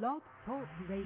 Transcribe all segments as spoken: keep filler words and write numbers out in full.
Blog Talk Radio.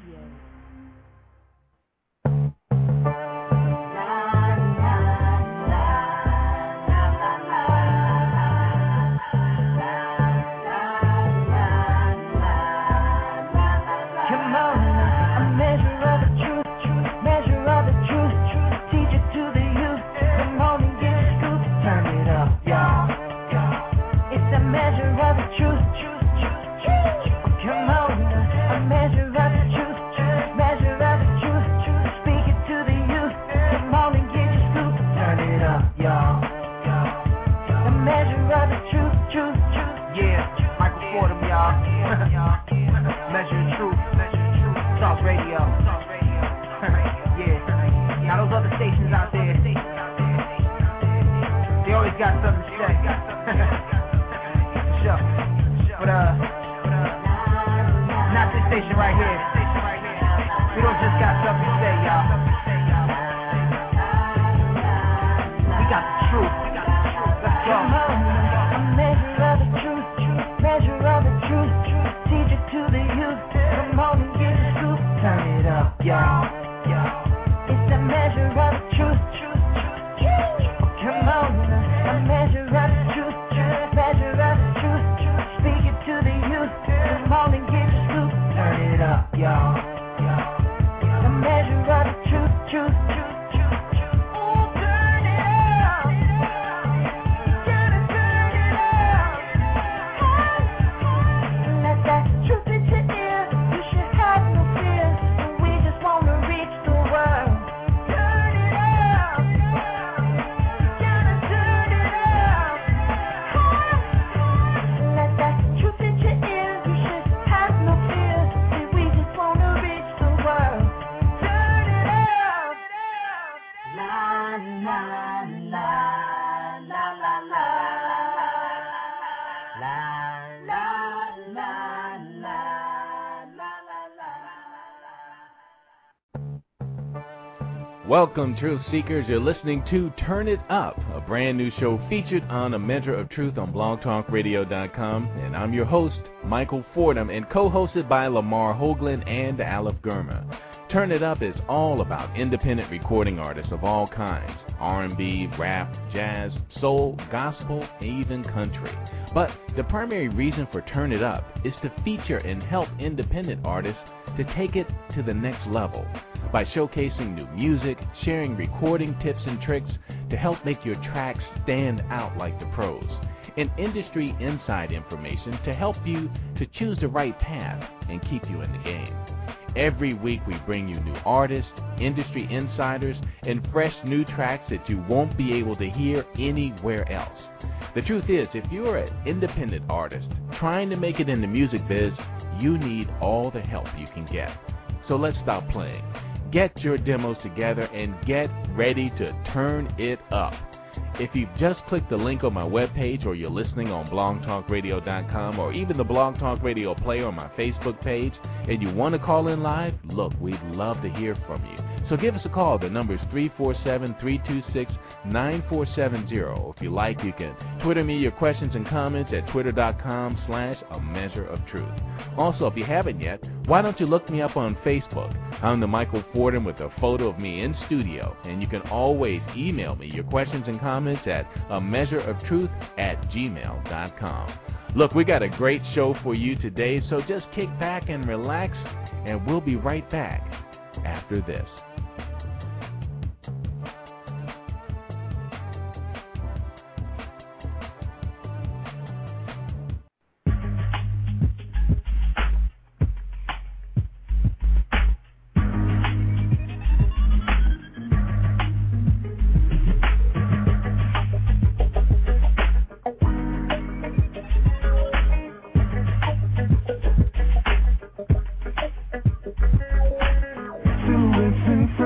Welcome, Truth Seekers. You're listening to Turn It Up, a brand new show featured on A Measure of Truth on blog talk radio dot com. And I'm your host, Michael Fordham, and co-hosted by Lamar Hoagland and Aleph Gurma. Turn It Up is all about independent recording artists of all kinds, R and B, rap, jazz, soul, gospel, and even country. But the primary reason for Turn It Up is to feature and help independent artists to take it to the next level by showcasing new music, sharing recording tips and tricks to help make your tracks stand out like the pros, and industry inside information to help you to choose the right path and keep you in the game. Every week we bring you new artists, industry insiders, and fresh new tracks that you won't be able to hear anywhere else. The truth is, if you're an independent artist trying to make it in the music biz, you need all the help you can get. So let's stop playing. Get your demos together and get ready to turn it up. If you've just clicked the link on my webpage, or you're listening on blog talk radio dot com, or even the Blog Talk Radio player on my Facebook page, and you want to call in live, look, we'd love to hear from you. So give us a call. The number is three four seven, three two six, nine four seven zero. If you like, you can Twitter me your questions and comments at twitter.com slash a measure of truth. Also, if you haven't yet, why don't you look me up on Facebook? I'm the Michael Fordham with a photo of me in studio, and you can always email me your questions and comments at a measure of truth at gmail dot com. Look, we got a great show for you today, so just kick back and relax, and we'll be right back after this. Thank you.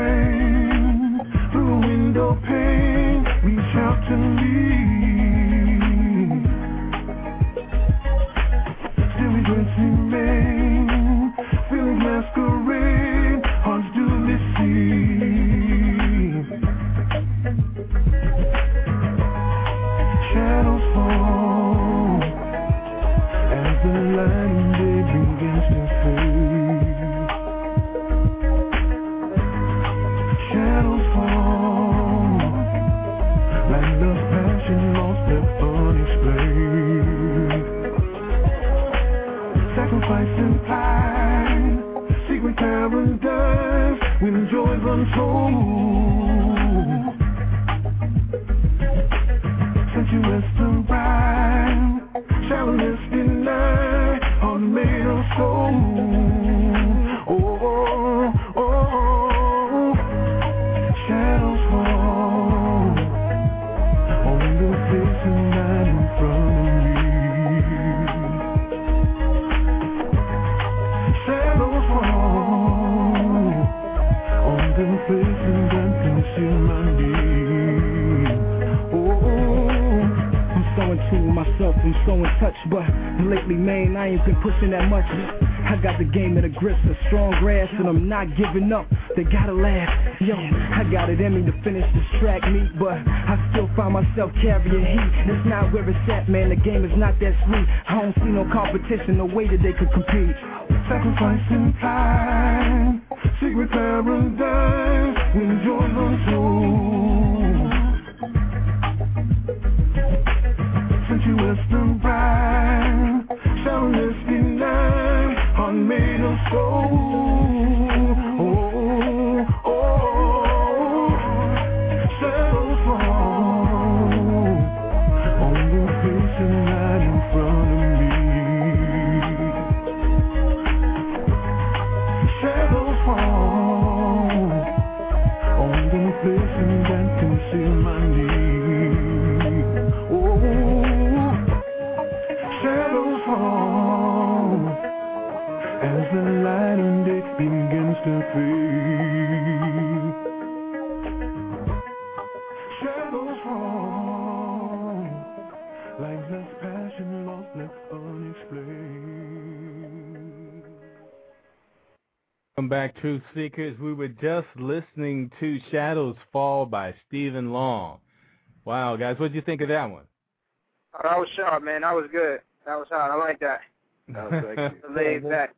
in time. Secret paradise when joys untold. Since you western rhyme, shallowest in night on the made of soul. Oh, oh, oh, oh. Shadows fall on the face of night in front of me. Shadows fall on the face that conceal my need. Oh, I'm so in tune with myself, I'm so in touch, but lately, man, I ain't been pushing that much. I got the game in the grips of strong grasp, and I'm not giving up. They gotta laugh, yo. I got it in me to finish this track meet, but I still find myself carrying heat. That's not where it's at, man. The game is not that sweet. I don't see no competition, no way that they could compete. Sacrificing time, secret paradise, enjoy the show. Since you western rhyme, soundless denied, unmade of soul. Oh. Welcome back, Truth Seekers. We were just listening to Shadows Fall by Stephen Long. Wow, guys, what did you think of that one? Oh, that was sharp, man. That was good. That was hot. I like that. That was like laid back.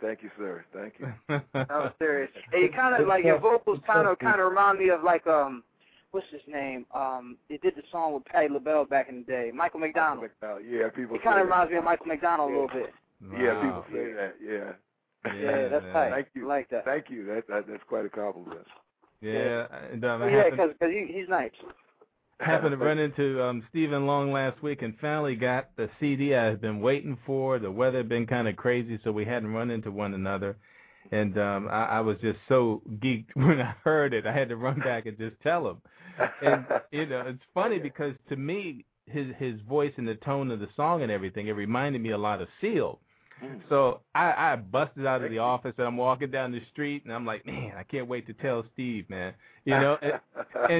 Thank you, sir. Thank you. That was serious. It kind of like your vocals kind of kind of remind me of like um, what's his name? Um, he did the song with Patty LaBelle back in the day. Michael McDonald. Michael McDonald. Yeah, people. It kind of reminds me of Michael McDonald yeah. a little bit. Wow. Yeah, people say that. Yeah. Yeah, yeah that's man. tight. Thank you. I like that. Thank you. That, that that's quite a compliment. Yeah, and, um, yeah, because he, he's nice. Happened to run into um, Stephen Long last week and finally got the C D I had been waiting for. The weather had been kind of crazy, so we hadn't run into one another. And um, I, I was just so geeked when I heard it. I had to run back and just tell him. And, you know, it's funny because to me, his, his voice and the tone of the song and everything, it reminded me a lot of Seal. So I, I busted out of the office, and I'm walking down the street, and I'm like, man, I can't wait to tell Steve, man. You know, and,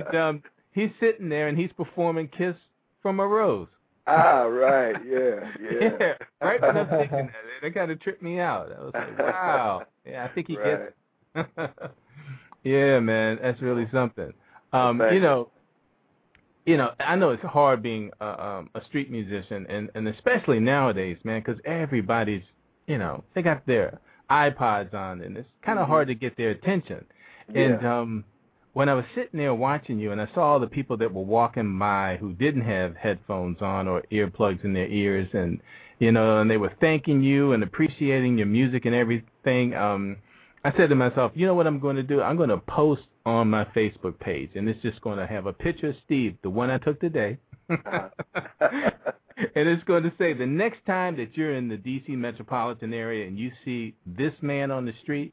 and um, he's sitting there, and he's performing Kiss from a Rose. Ah, right, yeah, yeah. yeah, right when I'm thinking that, that kind of tripped me out. I was like, wow. Yeah, I think he right. gets it. Yeah, man, that's really something. Um, you know, You know, I know it's hard being a, um, a street musician, and, and especially nowadays, man, because everybody's, you know, they got their iPods on, and it's kind of mm-hmm. hard to get their attention. Yeah. And um, when I was sitting there watching you, and I saw all the people that were walking by who didn't have headphones on or earplugs in their ears, and, you know, and they were thanking you and appreciating your music and everything, um, I said to myself, you know what I'm going to do? I'm going to post on my Facebook page, and it's just going to have a picture of Steve, the one I took today, and it's going to say, the next time that you're in the D C metropolitan area and you see this man on the street,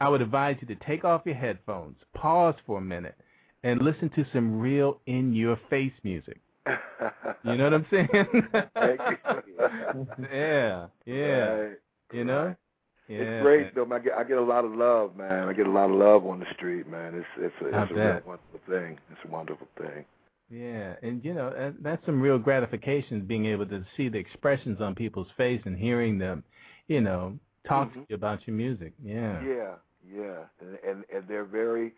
I would advise you to take off your headphones, pause for a minute, and listen to some real in-your-face music. You know what I'm saying? yeah, yeah, right. you know? Yeah, it's great, man. though. I get, I get a lot of love, man. I get a lot of love on the street, man. It's it's a, it's a real wonderful thing. It's a wonderful thing. Yeah, and, you know, that's some real gratification, being able to see the expressions on people's face and hearing them, you know, talk mm-hmm. to you about your music. Yeah. Yeah, yeah. And, and, and they're very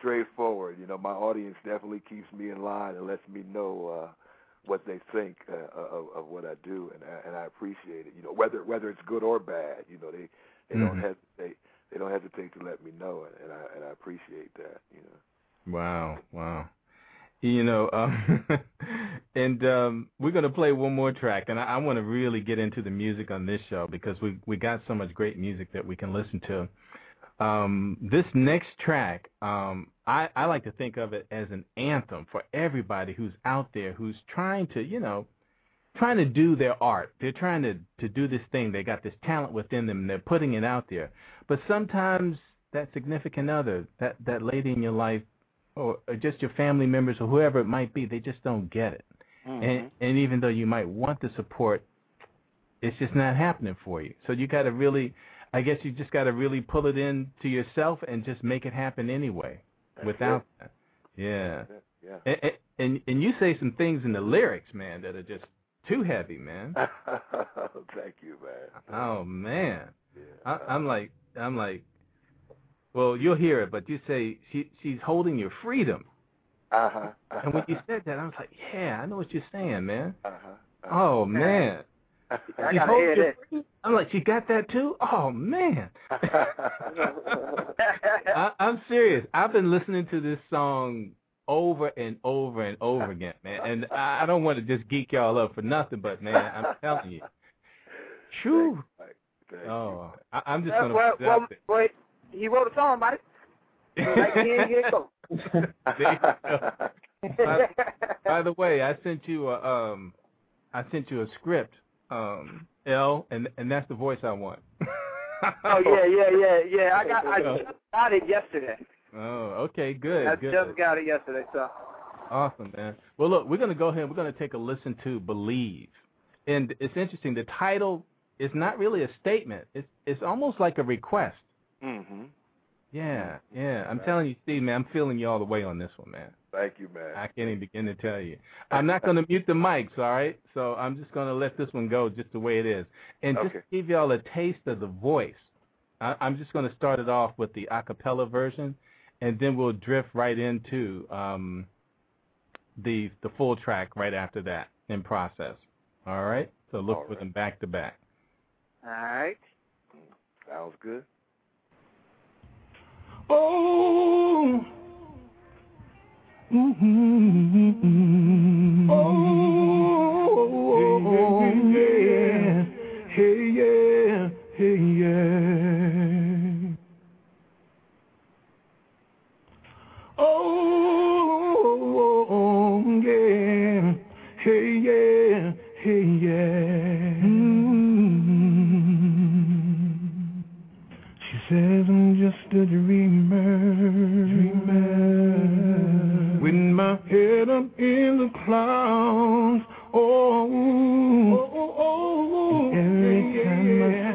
straightforward. You know, my audience definitely keeps me in line and lets me know uh, what they think uh, of, of what I do, and I, and I appreciate it. You know, whether whether it's good or bad, you know, they, they mm-hmm. don't hesitate. They don't hesitate to let me know, and, and I and I appreciate that. You know. Wow, wow. You know, um, And um, we're going to play one more track, and I, I want to really get into the music on this show because we we got so much great music that we can listen to. Um, this next track, um, I, I like to think of it as an anthem for everybody who's out there who's trying to, you know, trying to do their art. They're trying to, to do this thing. They got this talent within them, and they're putting it out there. But sometimes that significant other, that, that lady in your life, or just your family members or whoever it might be, they just don't get it. Mm-hmm. And, and even though you might want the support, it's just not happening for you. So you got to really... I guess you just got to really pull it in to yourself and just make it happen anyway. That's without it. That. Yeah. yeah. And, and and you say some things in the lyrics, man, that are just too heavy, man. Thank you, man. Oh, man. Yeah. I, I'm like, I'm like, well, you'll hear it, but you say she she's holding your freedom. Uh-huh. Uh-huh. And when you said that, I was like, yeah, I know what you're saying, man. Uh-huh. Uh-huh. Oh, man. I gotta hear that. I'm like, you got that too? Oh, man. I, I'm serious. I've been listening to this song over and over and over again, man. And I, I don't want to just geek y'all up for nothing, but, man, I'm telling you. True. Oh, I, I'm just going well, to well, well, he wrote a song about it. Right here, here it goes. There you go. by, by the way, I sent you a, um, I sent you a script. Um, L, and and that's the voice I want. oh yeah, yeah, yeah, yeah. I got, I just got it yesterday. Oh, okay, good. I good. just got it yesterday, so. Awesome, man. Well, look, we're gonna go ahead. We're gonna take a listen to "Believe," and it's interesting. The title is not really a statement. It's it's almost like a request. Mm-hmm. Yeah, yeah. I'm right. telling you, Steve, man. I'm feeling you all the way on this one, man. Thank you, man. I can't even begin to tell you. I'm not going to mute the mics, all right? So I'm just going to let this one go just the way it is. And just okay. to give y'all a taste of the voice, I, I'm just going to start it off with the a cappella version, and then we'll drift right into um, the the full track right after that in process. All right? So look all for right. them back to back. All right. Sounds good. Oh! Mm-hmm. Oh, yeah, hey, yeah, hey, yeah. Oh, yeah, hey, yeah, hey, yeah. Mm-hmm. She says I'm just a dreamer, dreamer. With my head up in the clouds, oh, oh, oh, oh. Every yeah, time yeah, I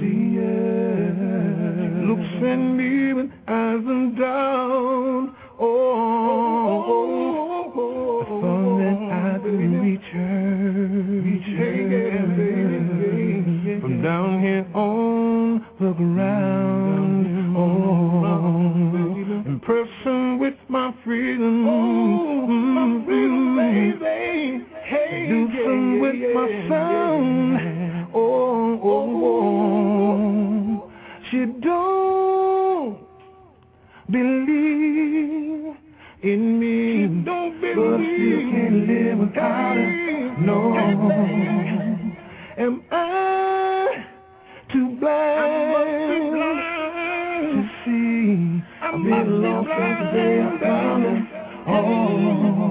see you, see you, looks at me with eyes of doubt, oh, oh, oh, oh. I thought that I could reach her, reach her, yeah, from down here on the ground, oh. Person with my freedom, oh, my freedom, baby. Hey, dancing yeah, with yeah, my sound. Yeah. Oh, oh, oh, she don't believe in me, she don't believe, but you can't live without it. No, hey, am I too blind? I've been lost since the day I found it. Oh, oh, yeah, yeah.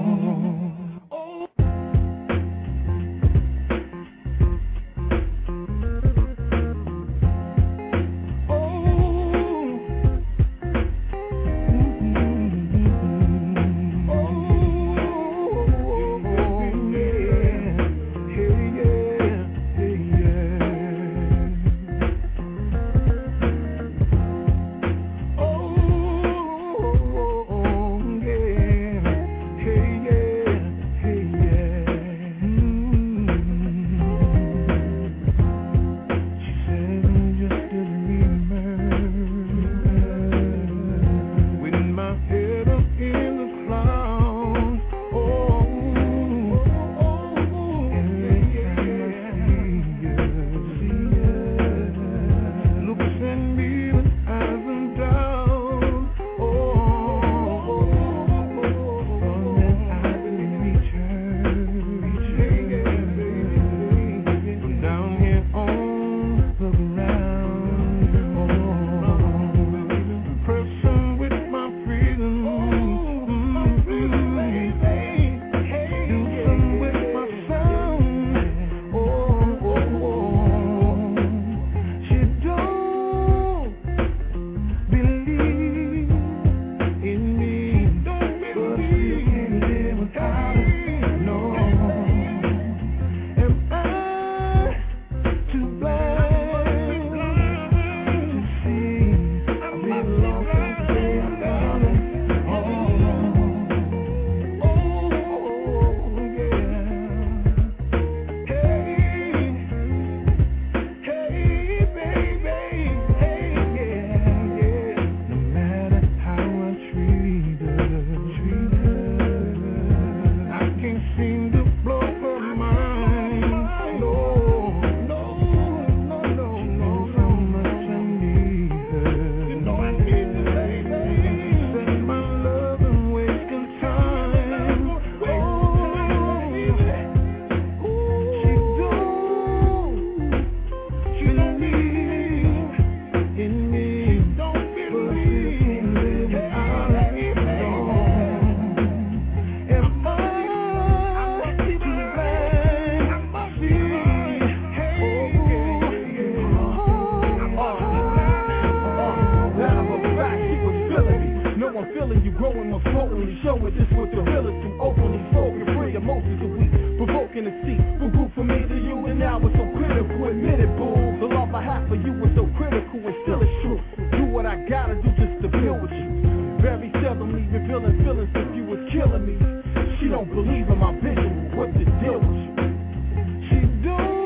I'm feeling you growing my remotely. Show it just with the realest you openly spoken free. Emotions are weak, provoking the seat. Who grew from me to you and now it's so critical. Admit it, boo. The love I have for you is so critical and still it's true. Do what I gotta do just to deal with you. Very seldomly revealing feelings if you was killing me. She don't believe in my vision. What the deal with you? She do.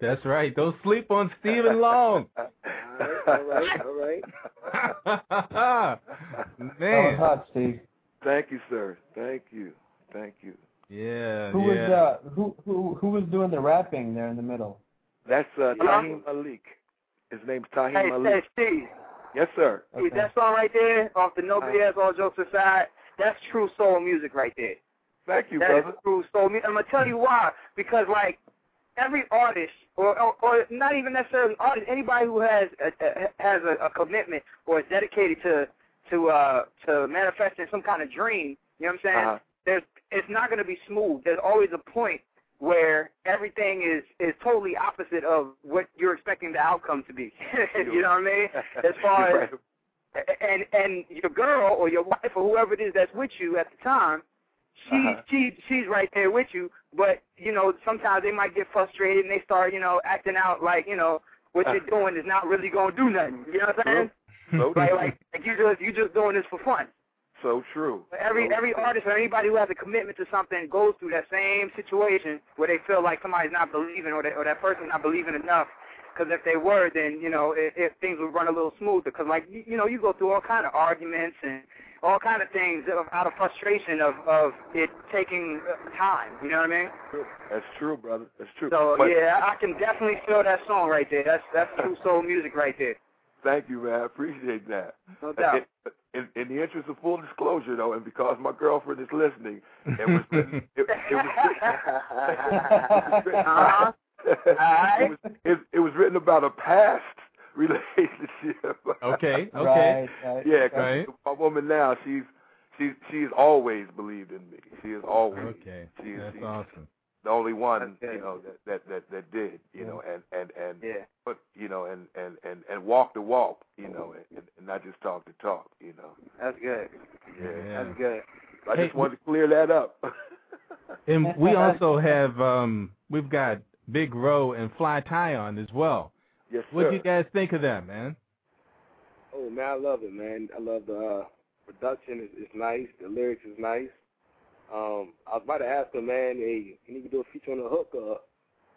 That's right. Don't sleep on Stephen Long. all right, all right. All right. Man. That was hot, Steve. Thank you, sir. Thank you. Thank you. Yeah, who yeah. Was, uh, who, who, who was doing the rapping there in the middle? That's uh, Taheem Malik. His name's Taheem hey, Malik. Hey, Steve. Yes, sir. Okay. Hey, that song right there, off the Nobody Has All Jokes Aside, that's true soul music right there. Thank you, that brother. That's true soul music. I'm going to tell you why. Because, like, every artist, or, or or not even necessarily an artist, anybody who has a, a, has a, a commitment or is dedicated to to uh, to manifesting some kind of dream, you know what I'm saying? Uh-huh. There's it's not going to be smooth. There's always a point where everything is, is totally opposite of what you're expecting the outcome to be. You know what I mean? As far as and and your girl or your wife or whoever it is that's with you at the time. She, uh-huh. she she's right there with you, but, you know, sometimes they might get frustrated and they start, you know, acting out like, you know, what uh-huh. you're doing is not really going to do nothing. You know what I'm saying? So like, like, like you just, you're just doing this for fun. So true. But every so every true. artist or anybody who has a commitment to something goes through that same situation where they feel like somebody's not believing or, they, or that person's not believing enough, because if they were, then, you know, it, it, things would run a little smoother. Because, like, you, you know, you go through all kind of arguments and all kind of things out of frustration of, of it taking time. You know what I mean? That's true, brother. That's true. So, but, yeah, I can definitely feel that song right there. That's that's true soul music right there. Thank you, man. I appreciate that. No doubt. It, in, in the interest of full disclosure, though, and because my girlfriend is listening, it was written. It, it was written, uh-huh. it, was, it, it was written about a past relationship. Okay, okay. Right, right, yeah, because right. my woman now, she's she's she's always believed in me. She is always. Okay, she, that's she's awesome. The only one, okay. you know, that, that, that, that did, you yeah. know, and and and yeah. but, you know, and and and and walk the walk, you know, and, and not just talk the talk, you know. That's good. Yeah, yeah. that's good. I hey, just wanted to clear that up. And we also have um, we've got Big Roe and Fly Ty on as well. Yes, what do you guys think of that, man? Oh, man, I love it, man. I love the uh, production. Is, is nice. The lyrics is nice. Um, I was about to ask him, man, hey, you need to do a feature on the hook or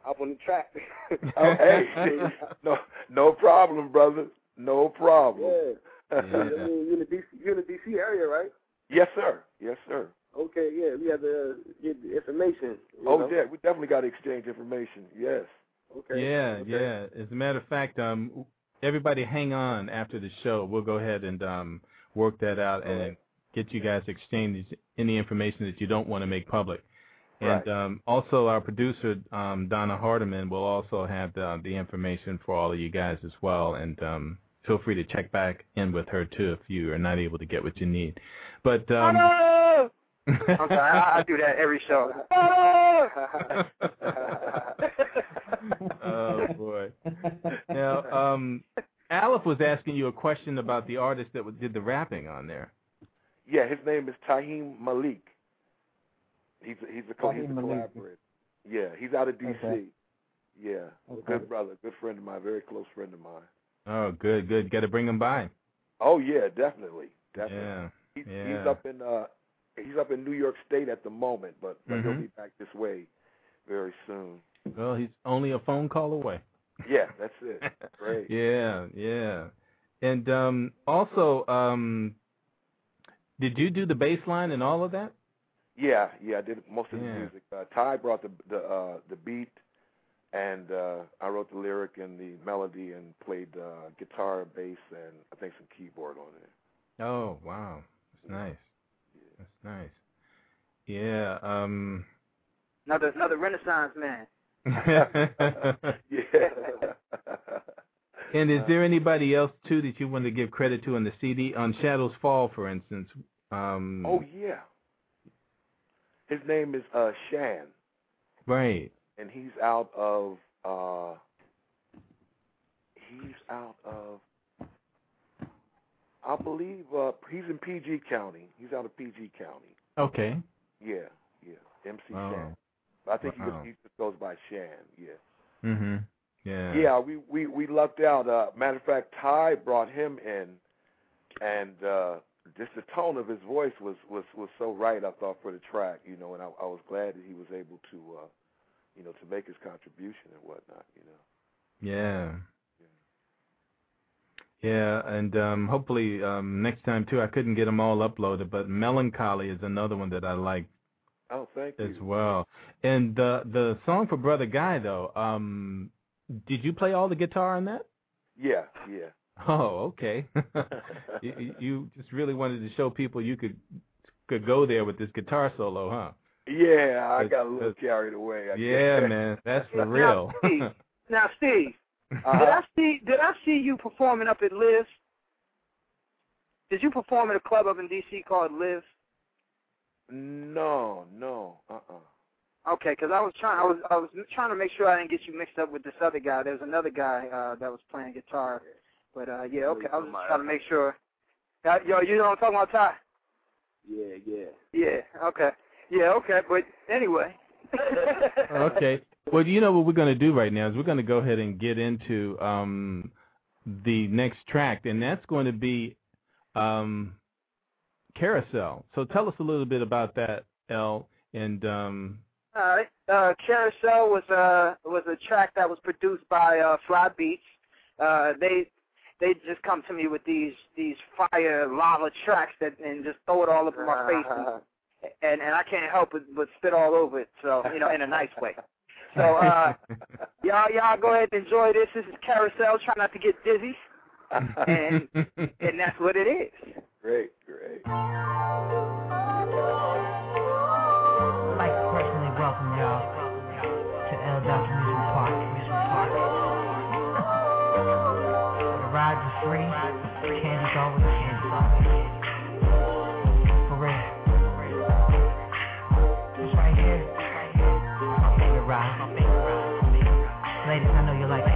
up on the track. Okay. no, no problem, brother. No problem. Yeah. yeah. You're, in the D C, you're in the D C area, right? Yes, sir. Yes, sir. Okay, yeah. We have to uh, get the information. Oh, know? yeah. We definitely got to exchange information. Yes. Okay. Yeah, okay. yeah. As a matter of fact, um, everybody hang on after the show. We'll go ahead and um, work that out and right. get you guys to exchange any information that you don't want to make public. And right. um, also our producer, um, Donna Hardiman, will also have the, the information for all of you guys as well. And um, feel free to check back in with her, too, if you are not able to get what you need. But um, oh, no! I'm sorry. I, I do that every show. Oh, no! Oh, boy. Now, um, Aleph was asking you a question about the artist that did the rapping on there. Yeah, his name is Taheem Malik. He's a, he's a, co- he's a collaborator. Yeah, he's out of D C Okay. Yeah, okay. Good brother, good friend of mine, very close friend of mine. Oh, good, good. Got to bring him by. Oh, yeah, definitely. definitely. Yeah. He's, yeah. he's up in uh, he's up in New York State at the moment, but, but mm-hmm. he'll be back this way very soon. Well, he's only a phone call away. Yeah, that's it. Great. Yeah, yeah. And um, also, um, did you do the bass line and all of that? Yeah, yeah, I did most of yeah. the music. Uh, Ty brought the the, uh, the beat, and uh, I wrote the lyric and the melody and played uh, guitar, bass, and I think some keyboard on it. Oh, wow. That's yeah. nice. Yeah. That's nice. Yeah. Um... Another, another Renaissance man. yeah. And is there anybody else, too, that you want to give credit to on the C D? On Shadows Fall, for instance. Um, oh, yeah. His name is uh, Shan. Right. And he's out of, uh, he's out of, I believe, uh, he's in P G County. He's out of P G County. Okay. Yeah, yeah. M C oh. Shan. I think wow. he, just, he just goes by Shan, yeah. Mm-hmm. Yeah. Yeah, we, we, we lucked out. Uh, matter of fact, Ty brought him in, and uh, just the tone of his voice was, was, was so right, I thought, for the track, you know, and I, I was glad that he was able to, uh, you know, to make his contribution and whatnot, you know. Yeah. Yeah, yeah and um, hopefully um, next time, too, I couldn't get them all uploaded, but Melancholy is another one that I like. Oh, thank you. As well. And the, the song for Brother Guy, though, um, did you play all the guitar on that? Yeah, yeah. Oh, okay. you, you just really wanted to show people you could could go there with this guitar solo, huh? Yeah, I got a little carried away. I yeah, guess. Man, that's for real. Now, Steve, now, Steve uh-huh. did I see did I see you performing up at Liz? Did you perform at a club up in D C called Liz? No, no, uh-uh. Okay, because I was trying, I was, I was trying to make sure I didn't get you mixed up with this other guy. There was another guy uh, that was playing guitar, but uh, yeah, okay. I was just trying to make sure. Yo, you know what I'm talking about, Ty? Yeah, yeah. Yeah, okay. Yeah, okay. But anyway. Okay. Well, you know what we're going to do right now is we're going to go ahead and get into um, the next track, and that's going to be. Um, Carousel. So tell us a little bit about that, L. And um... all right, uh, Carousel was a was a track that was produced by uh, Flybeach. Uh, they they just come to me with these these fire lava tracks that and just throw it all over my face, and and, and I can't help it but spit all over it. So you know, in a nice way. So uh, y'all y'all go ahead and enjoy this. This is Carousel. Try not to get dizzy. and and that's what it is. Great, great. I'd like to personally welcome y'all to El Doctor Amusement Park. Amusement Park. The rides are free. Candy's always candy's always. For real. This right here, my favorite ride. Ladies, I know you like it.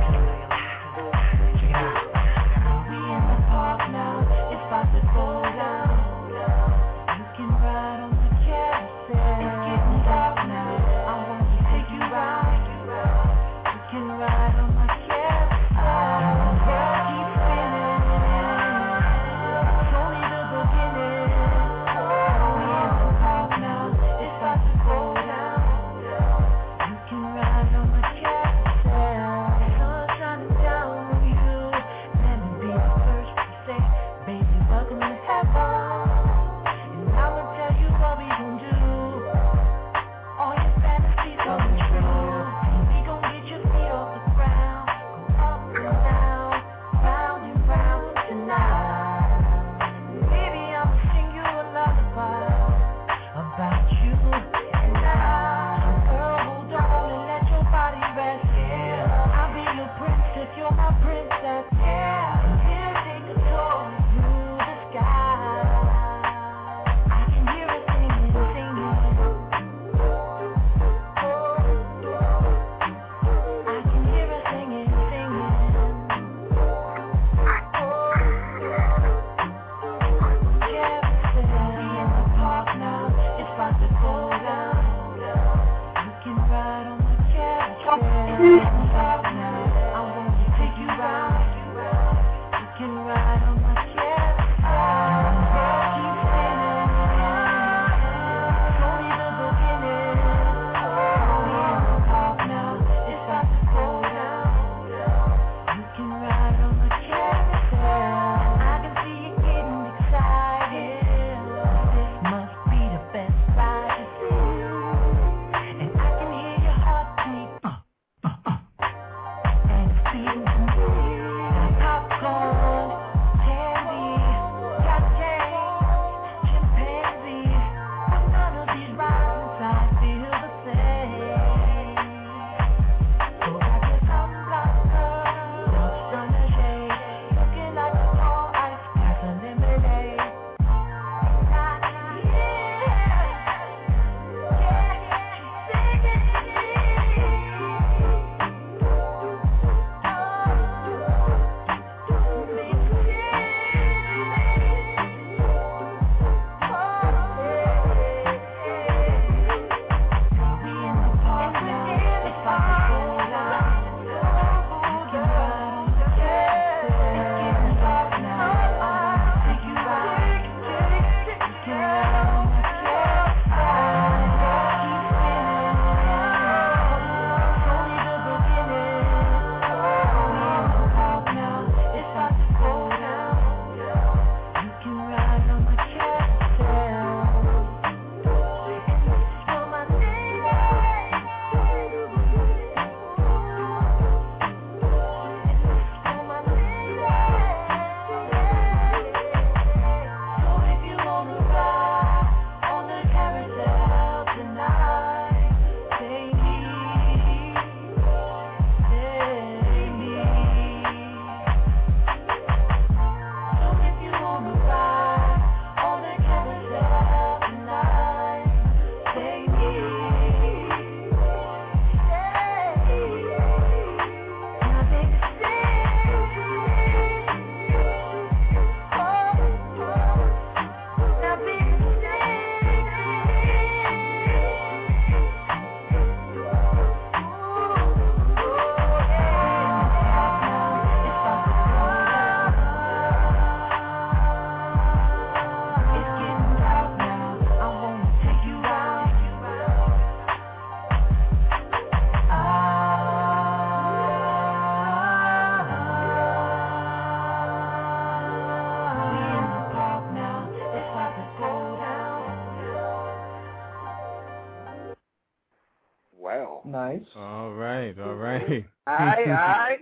Nice. All right, all right. All right, all right.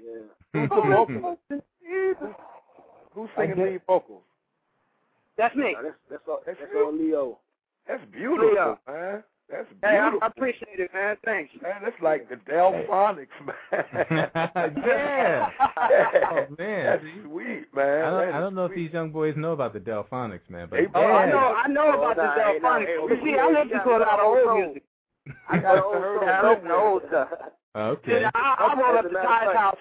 Who's the vocals? Who's singing lead vocals? That's me. No, that's, that's, all, that's, that's all Leo. That's beautiful, Leo. Man. That's beautiful. Hey, I appreciate it, man. Thanks. Man, that's like the Delphonics, man. Yeah. Oh, man. That's sweet, man. I don't, I don't know if these young boys know about the Delphonics, man. But hey, oh, I know, I know oh, about nah, the Delphonics. Nah, nah, you see, I listen to a lot of old music. I got old stuff. I don't know old stuff. Okay. I, I roll up to Ty's house.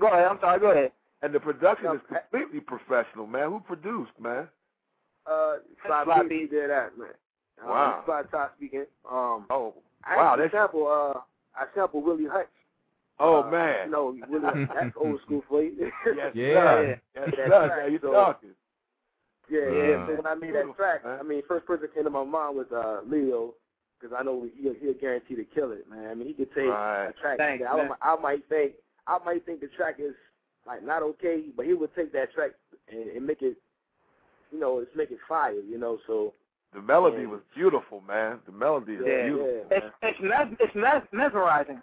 Go ahead. I'm sorry. Go ahead. And the production is completely professional, man. Who produced, man? Uh, Flybeach did that, man. Wow. Fly Ty speaking. Um, oh, wow. I sample, uh, I sample Willie Hutch. Oh, uh, man. No, Willie Hutch. That's old school for you. Yes, yeah. That's right. You're talking. Yeah, yeah. So when I made that track, I mean, first person that came to my mind was uh, Leo. Because I know he'll, he'll guarantee to kill it, man. I mean, he could take right. a track. Thanks, I, man. I might think I might think the track is like not okay, but he would take that track and, and make it, you know, it's make it fire, you know. So the melody and, was beautiful, man. The melody is yeah, beautiful. Yeah, it's it's, mes- it's mes- mesmerizing.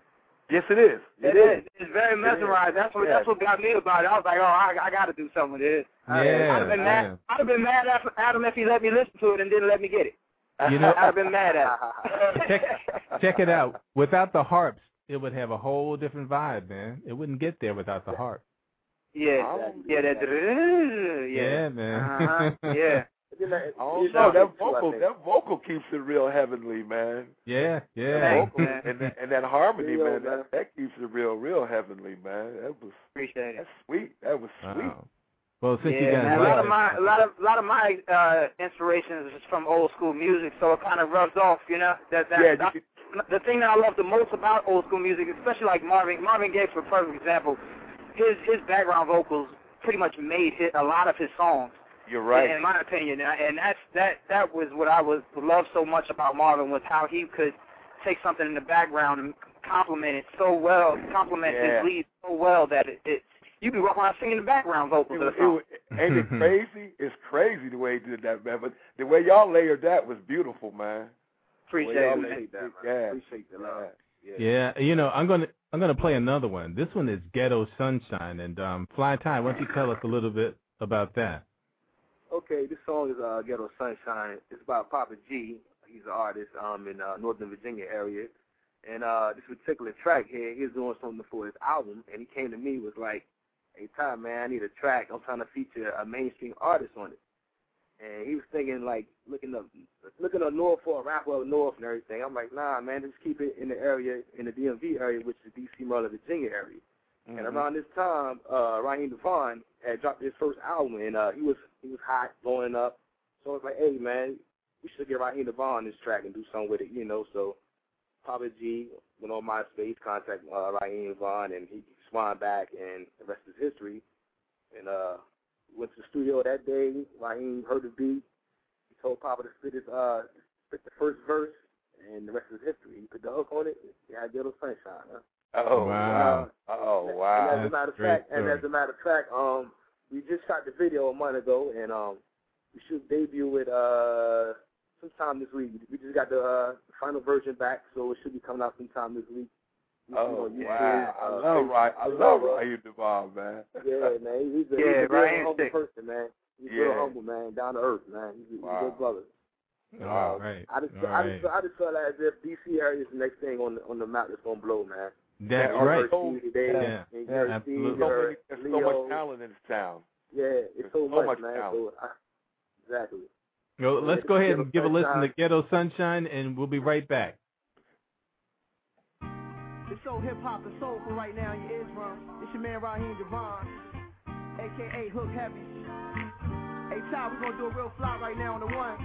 Yes, it is. It, it is. is. It's very mesmerizing. It that's what yeah. that's what got me about it. I was like, oh, I, I got to do something with this. Yeah, I'd have been mad. I'd have been mad at Adam if he let me listen to it and didn't let me get it. You know, I've been mad at it. check, check it out. Without the harps, it would have a whole different vibe, man. It wouldn't get there without the harp. Yeah, oh, yeah, that, yeah. yeah, man. Uh-huh. Yeah. Oh, no, that vocal, that vocal keeps it real heavenly, man. Yeah, yeah. That vocal, and, that, and that harmony, real, man, that, that keeps it real, real heavenly, man. That was appreciate that's it. Sweet. That was sweet. Wow. Well, since yeah, you guys man, a lot of my a lot of lot of my uh, inspirations is from old school music, so it kind of rubs off, you know. That, that, yeah, that the thing that I love the most about old school music, especially like Marvin Marvin Gaye for a perfect example, his his background vocals pretty much made his, a lot of his songs. You're right, in, in my opinion, and that's that that was what I was loved so much about Marvin was how he could take something in the background and compliment it so well, compliment yeah. his lead so well that it. it You can walk around singing the background vocals. It, the it, ain't it crazy? It's crazy the way he did that, man. But the way y'all layered that was beautiful, man. Appreciate it. Appreciate that, man. Yeah. Appreciate the love. Yeah. yeah, you know, I'm gonna I'm gonna play another one. This one is Ghetto Sunshine, and um, Fly Ty, why don't you tell us a little bit about that? Okay, this song is uh, Ghetto Sunshine. It's about Papa G. He's an artist um, in uh, Northern Virginia area, and uh, this particular track here, he's doing something for his album, and he came to me was like. Hey, Ty, man, I need a track. I'm trying to feature a mainstream artist on it. And he was thinking, like, looking up looking up north for a rapper up north and everything. I'm like, nah, man, just keep it in the area, in the D M V area, which is D C, Maryland, Virginia area. Mm-hmm. And around this time, uh, Raheem DeVaughn had dropped his first album, and uh, he was he was hot, blowing up. So I was like, hey, man, we should get Raheem DeVaughn this track and do something with it, you know. So Papa G went on MySpace, contacted uh, Raheem DeVaughn, and he Ron back, and the rest is history. And uh, went to the studio that day. Raheem heard the beat. He told Papa to spit his uh, spit the first verse, and the rest is history. He put the hook on it. Yeah, Ghetto Sunshine. Huh? Oh wow! Uh, oh wow! And as a matter of fact, and as a matter of fact, um, we just shot the video a month ago, and um, we should debut it uh sometime this week. We just got the uh, final version back, so it should be coming out sometime this week. Oh, you know, wow. I love Ryan. I love Ryan DeVaughn, man. Yeah, man. He's a, yeah, he's a real humble person, man. He's yeah. real humble, man. Down to earth, man. He's a, wow. he's a good brother. All um, right. I just, All I just, right. I just felt as if D C area is the next thing on the, on the map that's going to blow, man. That's that right. So, yeah. Yeah. Yeah, absolutely. There's so, so much talent in this town. Yeah, it's there's so, so much, much man. So I, exactly. Well, let's yeah, go ahead and give a listen to Ghetto Sunshine, and we'll be right back. It's so hip-hop and soulful right now, you is wrong. It's your man Raheem DeVaughn, a k a. Hook Heavy. Hey, Ty, we're going to do a real fly right now on the one.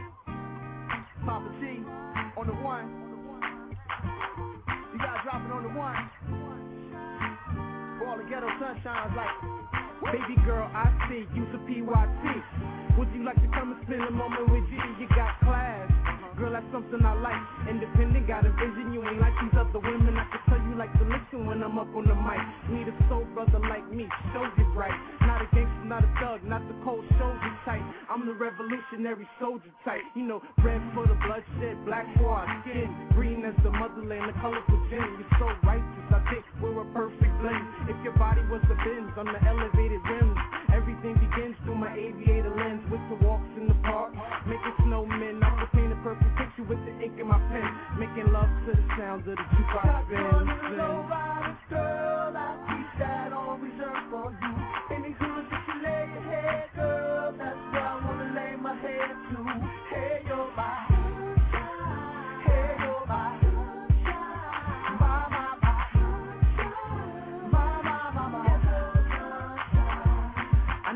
Papa G on the one. You guys dropping on the one. For all the Ghetto Sunshine's like, baby girl, I see you's a P Y T. Would you like to come and spend a moment with G? You got class. Girl, that's something I like. Independent, got a vision. You ain't like these other women. I can tell you like religion when I'm up on the mic. Need a soul brother like me, shows you right. Not a gangster, not a thug, not the cold shoulder type. I'm the revolutionary soldier type. You know, red for the bloodshed, black for our skin. Green as the motherland, the colorful gin. You're so righteous, I think we're a perfect blend. If your body was the bins on the elevated rims, everything begins through my aviator lens. With the walks in the park, making snowmen. I can paint a perfect picture with the ink in my pen. Making love to the sounds of the jukebox band. Girl, I keep that all reserved for you. Any good that you lay your head, girl, that's where I wanna lay my head to. Hey, yo, bye.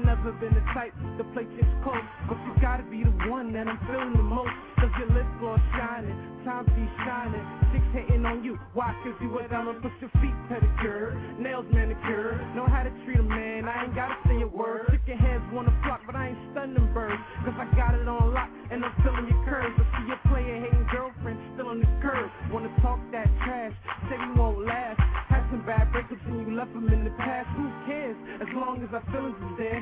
Never been the type to play just close, but you gotta be the one that I'm feeling the most. Cause your lip gloss shining, time be shining. Chicks hating on you, why? Cause you were down and put your feet pedicure, nails manicured. Know how to treat a man, I ain't gotta say a word. Chicken heads wanna flock, but I ain't stunning birds. Cause I got it on lock, and I'm feeling your curves. I see your player hating girlfriend still on the curb. Wanna talk that trash, say you won't last. Had some bad breakups and you left them in the past. Who cares, as long as our feelings is there.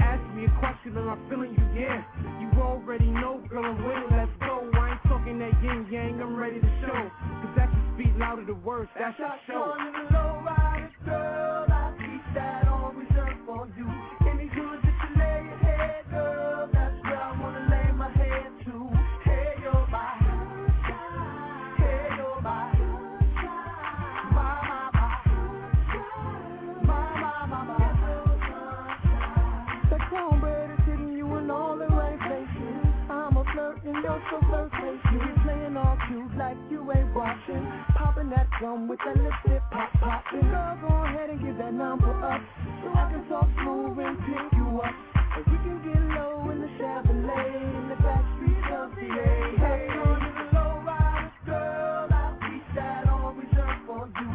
Ask me a question and I'm feeling you, yeah. You already know, girl, I'm winning, let's go. I ain't talking that yin yang, I'm ready to show. Cause that should speak louder than words, that's your show. That's your show. Lowriders, girl, I keep that on reserve for you. Any good that you lay your head, girl, that's where I wanna lay my head to. Hey, yo, bye. Hey, yo, bye. And you're so flirtatious. You be playing all cute like you ain't watching. Popping that drum with that lipstick pop popping. Girl, go ahead and give that number up, so I can talk smooth and pick you up. And we can get low in the Chevrolet in the back streets of V A. Hey, on to the low riders, girl. I'll be that all reserved for you.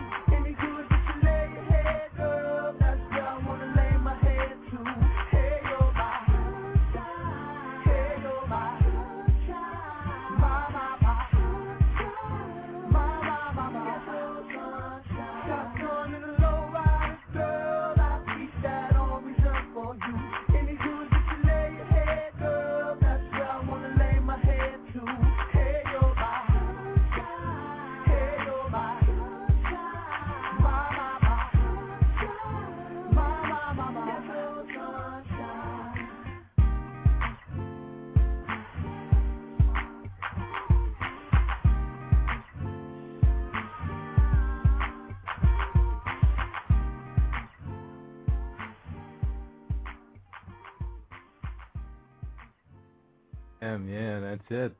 Yeah, that's it.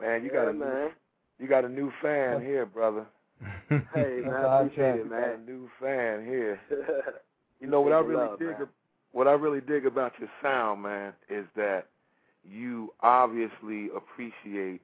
Man, you yeah, got a man. You got a new fan here, brother. Hey, man, I appreciate it, man. Got a new fan here. You know what I really love, dig ab- what I really dig about your sound, man, is that you obviously appreciate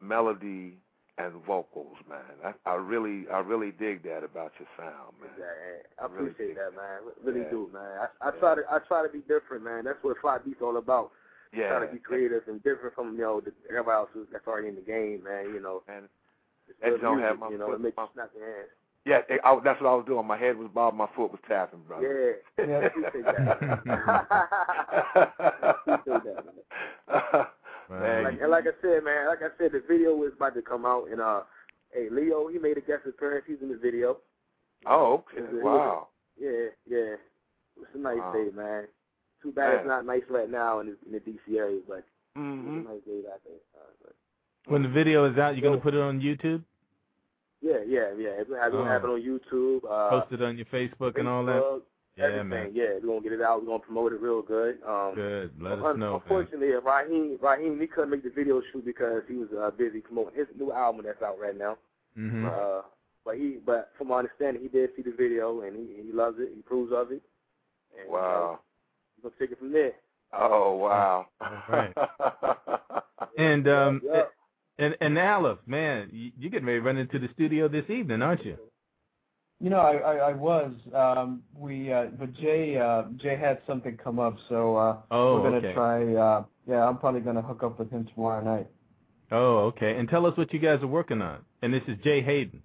melody and vocals, man. I, I really I really dig that about your sound, man. Exactly. I, I appreciate really that, man. Really yeah. do, man. I, I yeah. try to I try to be different, man. That's what Flybeat's all about. Yeah, trying to be creative and different from, you know, everybody else that's already in the game, man, you know. And that don't music, have my you know, foot. It makes you snap your hands. Yeah, it, I, that's what I was doing. My head was bobbing, my foot was tapping, brother. Yeah, yeah, I appreciate that. I appreciate that, man. Man. Like, and like I said, man, like I said, the video is about to come out. And, uh, hey, Leo, he made a guest appearance. He's in the video. Oh, okay. A, wow. A, yeah, yeah. It's a nice wow. day, man. Too bad yeah. it's not nice right now in the, in the D C area, but mm-hmm. it's a nice day out there. Uh, but. When the video is out, you're yeah. going to put it on YouTube? Yeah, yeah, yeah. It's going to have it on YouTube. Uh, Post it on your Facebook, Facebook and all that? Yeah, everything. Man. Yeah, we're going to get it out. We're going to promote it real good. Um, good. Let un- us know. Unfortunately, man. Raheem, Raheem, he couldn't make the video shoot because he was uh, busy promoting his new album that's out right now. Mm-hmm. Uh, but he, but from my understanding, he did see the video, and he, he loves it. He approves of it. And, wow. Uh, Let's take it from there. Oh wow! Right. and um, yep. and and Aleph, man, you're getting ready to run into the studio this evening, aren't you? You know, I I, I was. Um, we uh, but Jay uh, Jay had something come up, so uh, oh, we're gonna okay. try. Uh, yeah, I'm probably gonna hook up with him tomorrow night. Oh, okay. And tell us what you guys are working on. And this is Jay Hayden.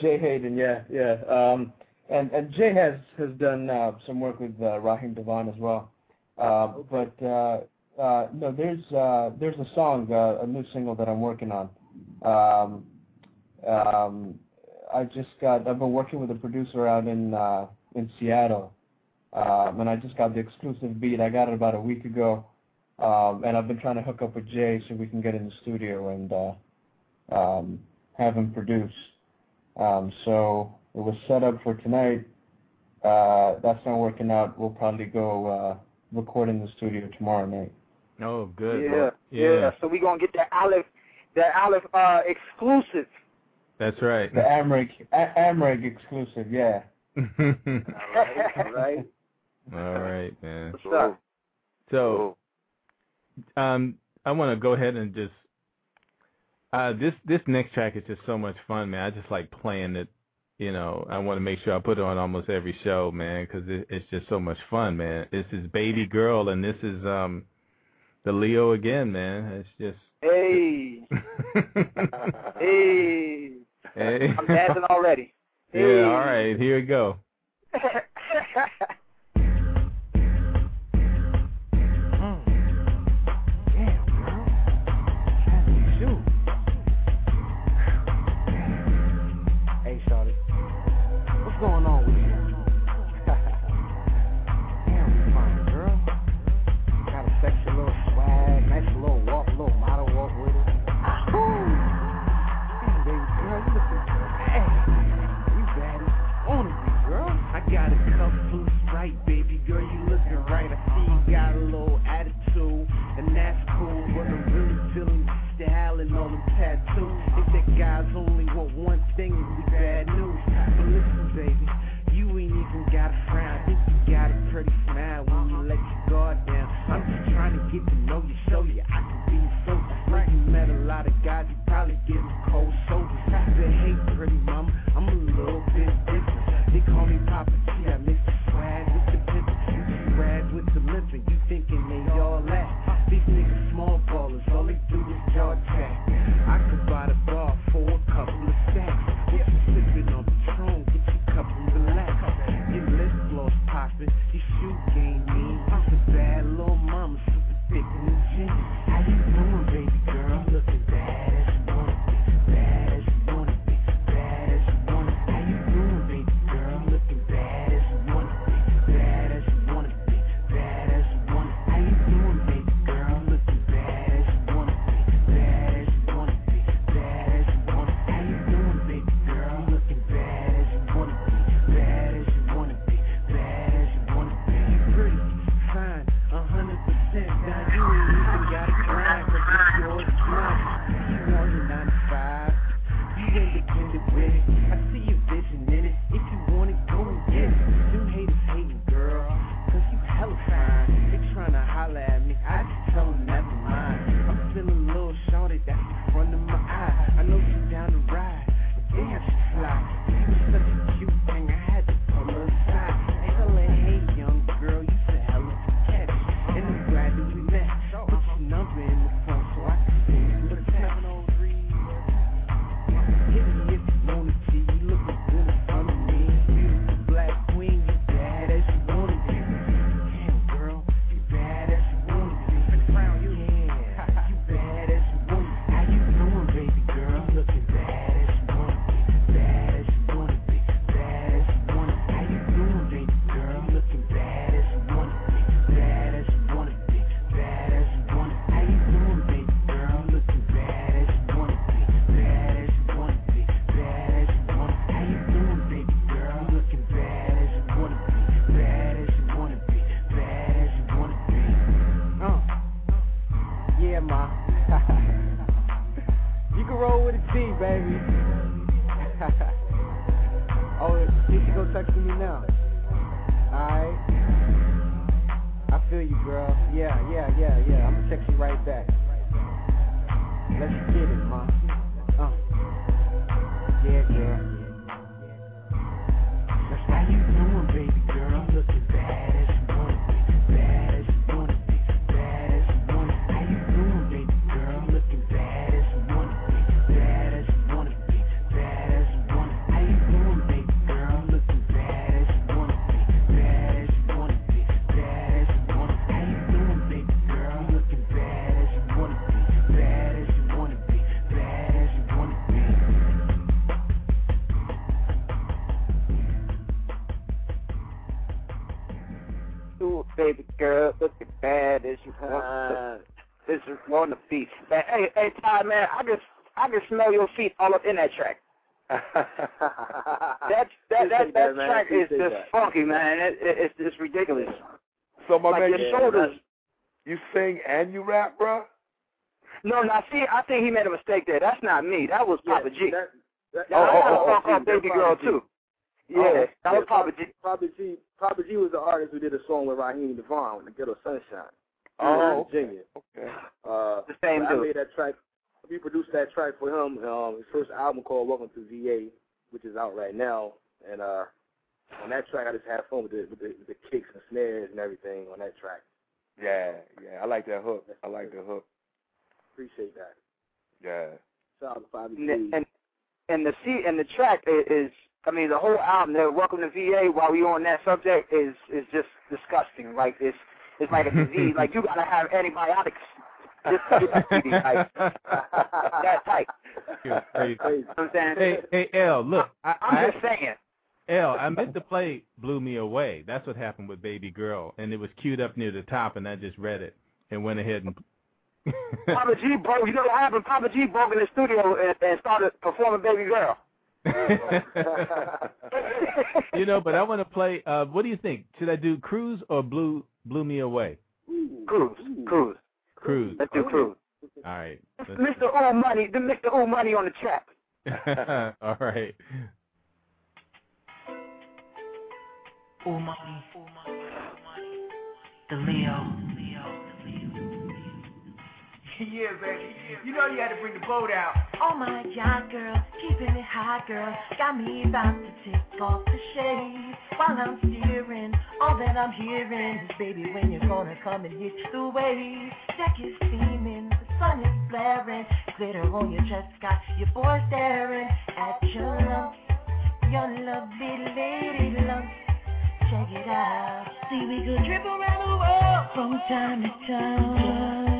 Jay Hayden, yeah, yeah. Um, and, and Jay has, has done uh, some work with uh, Raheem DeVaughn as well. Uh, but, uh, uh, no, there's uh, there's a song, uh, a new single that I'm working on. Um, um, I just got, I've been working with a producer out in uh, in Seattle, um, and I just got the exclusive beat. I got it about a week ago, um, and I've been trying to hook up with Jay so we can get in the studio and uh, um, have him produce. Um, so it was set up for tonight. Uh, that's not working out. We'll probably go uh, record in the studio tomorrow night. Oh, good. Yeah, yeah. yeah. So we're going to get that Aleph, that Aleph uh, exclusive. That's right. The Amrig, A- Amrig exclusive, yeah. All right. All right, man. What's up? So um, I want to go ahead and just, uh, this this next track is just so much fun, man. I just like playing it. You know, I want to make sure I put it on almost every show, man, because it, it's just so much fun, man. This is Baby Girl, and this is um, the Leo again, man. It's just... Hey. hey. hey. I'm dancing already. Yeah, hey. All right. Here we go. Uh, this is on the feet. Man, hey, hey, Ty, man, I just, I just smell your feet all up in that track. that that that, that, that track is just that. funky, man. It, it, it's it's ridiculous. So my like man, your shoulders. You sing and you rap, bro? No, now see, I think he made a mistake there. That's not me. That was Papa yeah, G. That, that, that, oh, I had oh, a song oh, called Baby Girl G. too. Yeah, oh, that was yeah, Papa G. Papa G. Papa G was the artist who did a song with Raheem DeVaughn in the Ghetto Sunshine. Oh, Virginia. Okay. Uh, the same dude. I made that track. We produced that track for him. Um, his first album called Welcome to V A, which is out right now. And uh, on that track, I just had fun with the, with the, with the kicks and snares and everything on that track. Yeah, yeah, I like that hook. I like the hook. Appreciate that. Yeah. Shout out to and, and and the C and the track is, is I mean the whole album. The Welcome to V A. While we on that subject is is just disgusting. Like it's it's like a disease. Like you gotta have antibiotics. Just that type. That's crazy. You know what I'm saying? Hey, hey, L, look. I, I'm I, just saying. L, I meant to play Blew Me Away. That's what happened with Baby Girl. And it was queued up near the top, and I just read it and went ahead and... Papa G broke. You know what happened? Papa G broke in the studio and, and started performing Baby Girl. You know, but I want to play... Uh, what do you think? Should I do Cruise or Blew, Blew Me Away? Cruise. Cruise. Cruise. Let's do okay. Cruise. All right. Let's Mister Ooh Money. Then Mister Ooh Money on the track. All right. Ooh Money, the Leo. Yeah, baby. You know you had to bring the boat out. Oh my God, girl, keeping it hot, girl. Got me about to tip off the shade while I'm steering. All that I'm hearing is, baby, when you're gonna come and hit the wave. Deck is steaming, the sun is blaring, glitter on your chest, got your boy staring at your lump, your lovely lady lump. Check it out. See, we could trip around the world from time to time.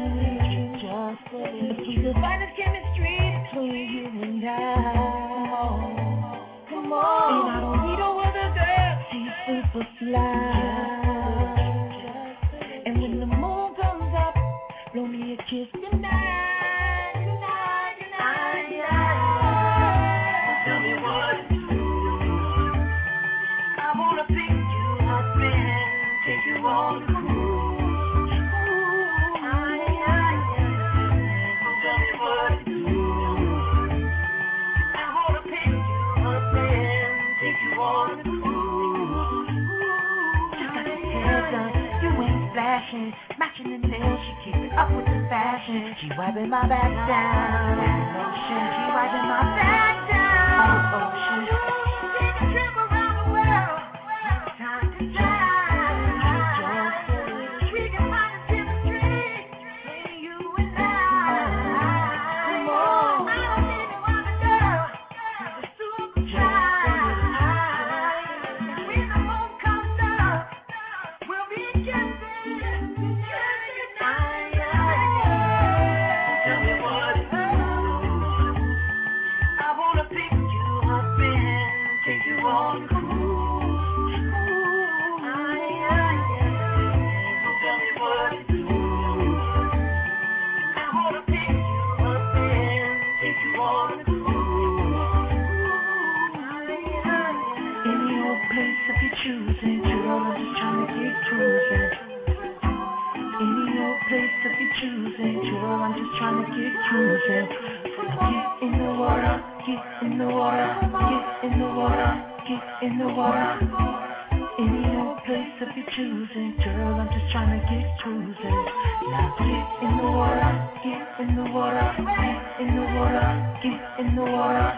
Just, just if we could find this chemistry between you and I. Come on, and I don't need no other girl. She's super fly. And when the moon comes up, blow me a kiss tonight. Matching the nails, she keep it up with the fashion. She wiping my back down. Ocean, she wiping my back down. Ocean, you take a trip around the world. Time to drive. We can find a chemistry between you and I. Come on, I don't need no other girl. Have a super drive. When the moon comes up, we'll be kissing. Choosing, girl, I'm just trying to get cruising. Any old place to be choosing, girl, I'm just trying to get cruising. Get in the water, get in the water, get in the water, get in the water. Any old place to be choosing, girl, I'm just trying to get cruising. Now get in the water, get in the water, get in the water, get in the water.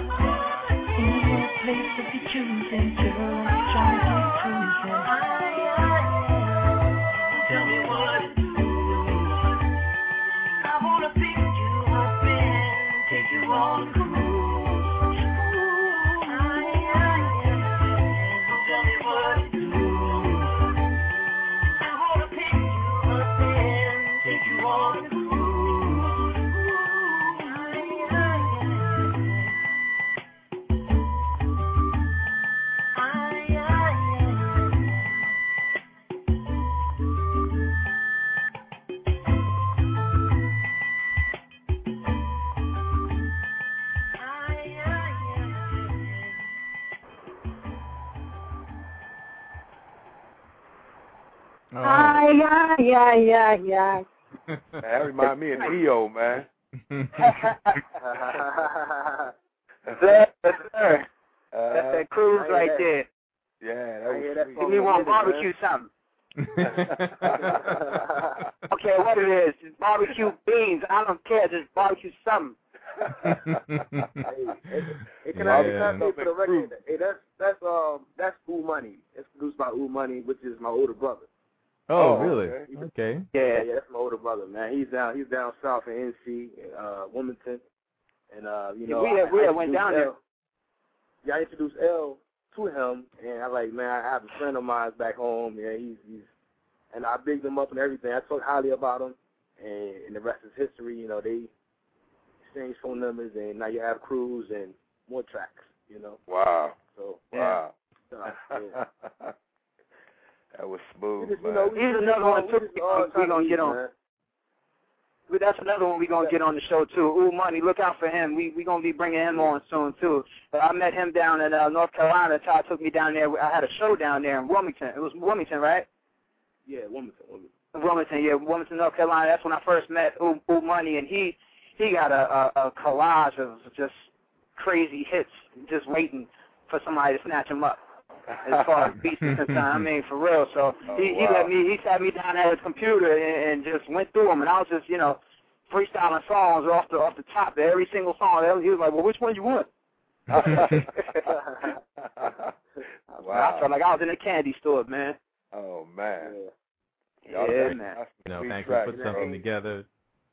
Any old place to be choosing, girl, I'm trying to get cruising. Tell me what to do. I wanna pick you up and take you on a cruise. Tell me what to do. I wanna pick you up and take you on a cruise. yeah, yeah, yeah, yeah. Man, that reminds me of Neo, man. That's that, that's that. Uh, that's that cruise I right that. there. Yeah, that was that. Give me one barbecue something. Okay, what it is, just barbecue beans. I don't care, just barbecue something. Hey, it, it can yeah, I yeah. for the record. Hey, that's that's um that's Ooh Money. It's produced by Ooh Money, which is my older brother. Oh, oh really? Okay. okay. Yeah, yeah, that's my older brother, man. He's down, he's down south in N C, uh, Wilmington, and uh, you know, yeah, we had, we had went down there. Yeah, I introduced L to him, and I like, man, I have a friend of mine back home. Yeah, he's he's, and I bigged him up and everything. I talked highly about him, and, and the rest is history. You know, they exchange phone numbers, and now you have crews and more tracks. You know. Wow. So wow. Yeah. So, yeah. That was smooth. Just, man. You know, we, Here's another one too. We're gonna get on. Well, that's another one we're going to get on the show, too. Ooh Money, look out for him. We're we going to be bringing him on soon, too. But I met him down in uh, North Carolina. Ty took me down there. I had a show down there in Wilmington. It was Wilmington, right? Yeah, Wilmington. Wilmington, Wilmington yeah. Wilmington, North Carolina. That's when I first met Ooh, Ooh Money, and he, he got a, a, a collage of just crazy hits just waiting for somebody to snatch him up. As far as beats are concerned, I mean, for real. So oh, he, he wow. let me, he sat me down at his computer and, and just went through them, and I was just, you know, freestyling songs off the off the top of every single song. He was like, "Well, which one you want?" wow. I felt like I was in a candy store, man. Oh man. Yeah, yeah man. You know, thanks for putting something together.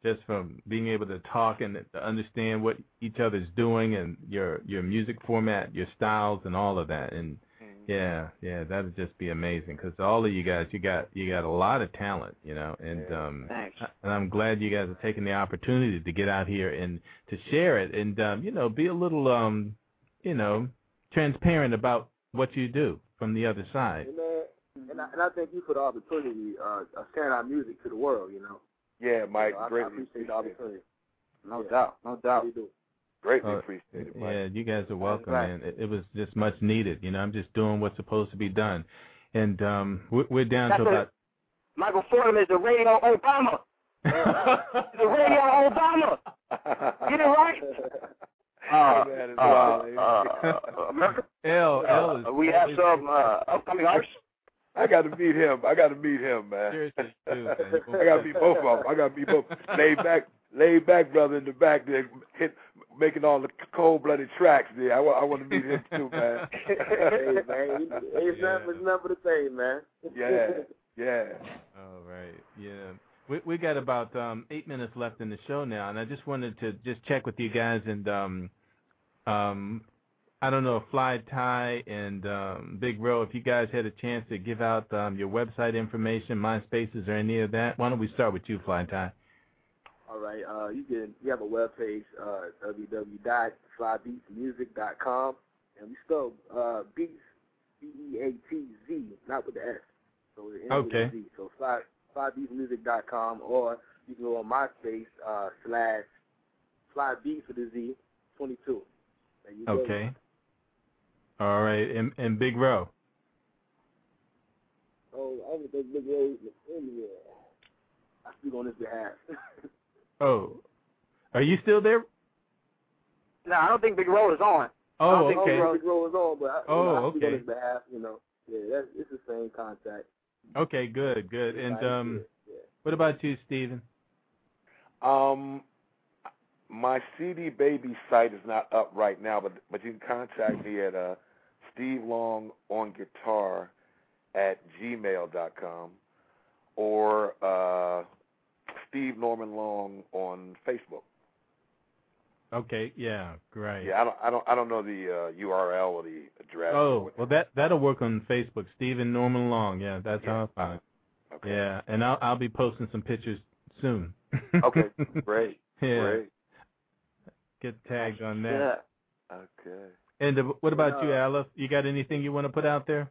Just from being able to talk and to understand what each other's doing, and your your music format, your styles, and all of that, and Yeah, yeah, that would just be amazing because all of you guys, you got you got a lot of talent, you know, and um, Thanks. and I'm glad you guys are taking the opportunity to get out here and to share it and, um, you know, be a little, um, you know, transparent about what you do from the other side. And, uh, and, I, and I thank you for the opportunity uh, of sharing our music to the world, you know. Yeah, Mike, so greatly I, I appreciate the opportunity. No yeah. doubt, no doubt. You do. Greatly appreciated. Uh, yeah, you guys are welcome, right. man. It, it was just much needed. You know, I'm just doing what's supposed to be done. And um, we're, we're down That's to about... Michael Fordham is the radio Obama. The radio Obama. Get it right? Uh, uh, uh, America? L, L is... Uh, we have some uh, upcoming artists. I got to meet him. I got to meet him, man. Seriously, too, man. I got to meet both of them. I got to meet both. Laid back. Laid back brother in the back there hit, making all the cold-blooded tracks there. I, I want to meet him too, man. Hey, man. It's yeah. nothing to say, man. Yeah, yeah. All right, yeah. We we got about um, eight minutes left in the show now, and I just wanted to just check with you guys and, um, um, I don't know, Fly Ty and um, Big Roe, if you guys had a chance to give out um, your website information, MySpaces or any of that. Why don't we start with you, Fly Ty? All right, uh, you can we have a webpage, uh, w w w dot fly beats music dot com, and we spell uh, beats, B E A T Z, not with the S. So it's okay. Z. So fly, fly beats music dot com, or you can go on MySpace uh, slash flybeats with the Z twenty-two. Okay. Go. All right, and, and Big Roe. Oh, I don't think Big Roe is anywhere. I speak on his behalf. Oh, are you still there? No, I don't think Big Roe is on. Oh, I don't think okay. Big Roe is on, but I, oh, know, I okay. on his behalf, you know, yeah, that's, it's the same contact. Okay, good, good. And um, yeah. what about you, Stephen? Um, my C D Baby site is not up right now, but but you can contact me at uh, Steve Long on Guitar at gmail dot com or uh. Steve Norman Long on Facebook. Okay, yeah, great. Yeah, I don't, I don't, I don't know the uh, U R L or the address. Oh, well, that that'll work on Facebook. Stephen Norman Long, yeah, that's yeah. how I'll find it. Okay. Yeah, and I'll I'll be posting some pictures soon. Okay, great. Yeah. Great. Get tagged oh, on that. Yeah. Okay. And uh, what about uh, you, Aleph? You got anything you want to put out there?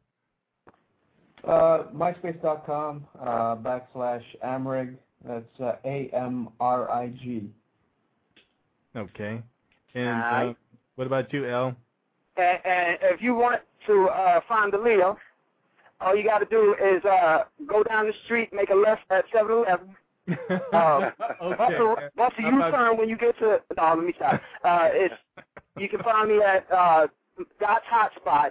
Uh, MySpace dot com uh, backslash Amrig. That's uh, A M R I G. Okay. And uh, what about you, L? And, and if you want to uh, find the Leo, all you got to do is uh, go down the street, make a left at seven eleven. Um, okay. That's a U-turn when you get to. No, let me stop. Uh, it's you can find me at uh, Dots Hotspot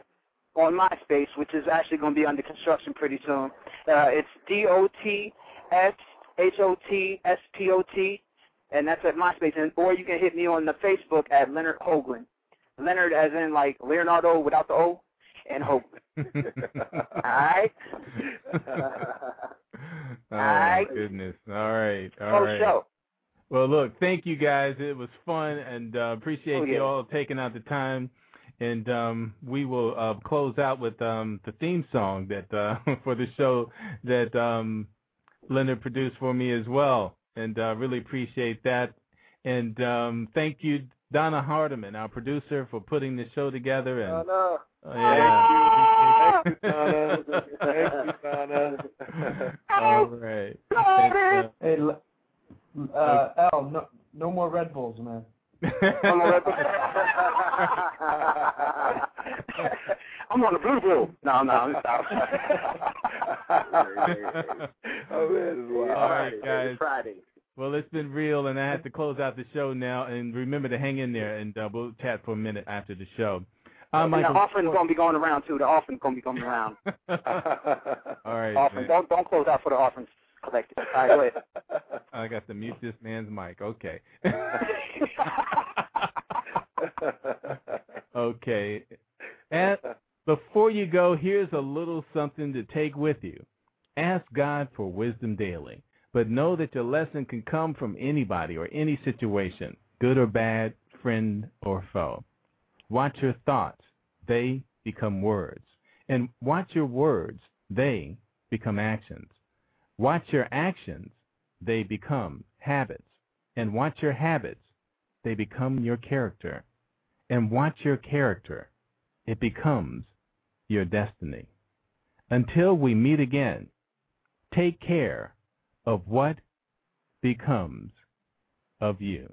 on MySpace, which is actually going to be under construction pretty soon. Uh, it's D O T S H O T S P O T, and that's at MySpace. And or you can hit me on the Facebook at Leonard Hoagland. Leonard, as in like Leonardo without the O, and Hoagland. All right. Oh, my goodness. All right. All right. Show. Well, look, thank you guys. It was fun, and uh, appreciate oh, yeah. you all taking out the time. And um, we will uh, close out with um, the theme song that uh, for the show that um, Leonard produced for me as well. And I uh, really appreciate that. And um, thank you, Donna Hardiman, our producer, for putting the show together. And, Donna. Oh, yeah. Thank you, Donna. Thank you, Donna. All right. Thanks, hey, uh, Al, no, no more Red Bulls, man. I'm, on I'm on the blue blue. No, no, I'm stop. All right, guys. Friday. Well, it's been real, and I have to close out the show now. And remember to hang in there, and uh, we'll chat for a minute after the show. Um, and the offering's going to be going around, too. The offering's going to be going around. All right. Offering. Don't, don't close out for the offerings collected. All right, go ahead. I got to mute this man's mic. Okay. Okay. And before you go, here's a little something to take with you. Ask God for wisdom daily, but know that your lesson can come from anybody or any situation, good or bad, friend or foe. Watch your thoughts, they become words. And watch your words, they become actions. Watch your actions, they become habits. And watch your habits, they become your character. And watch your character, it becomes your destiny. Until we meet again, take care of what becomes of you.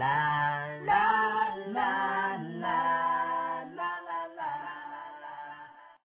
La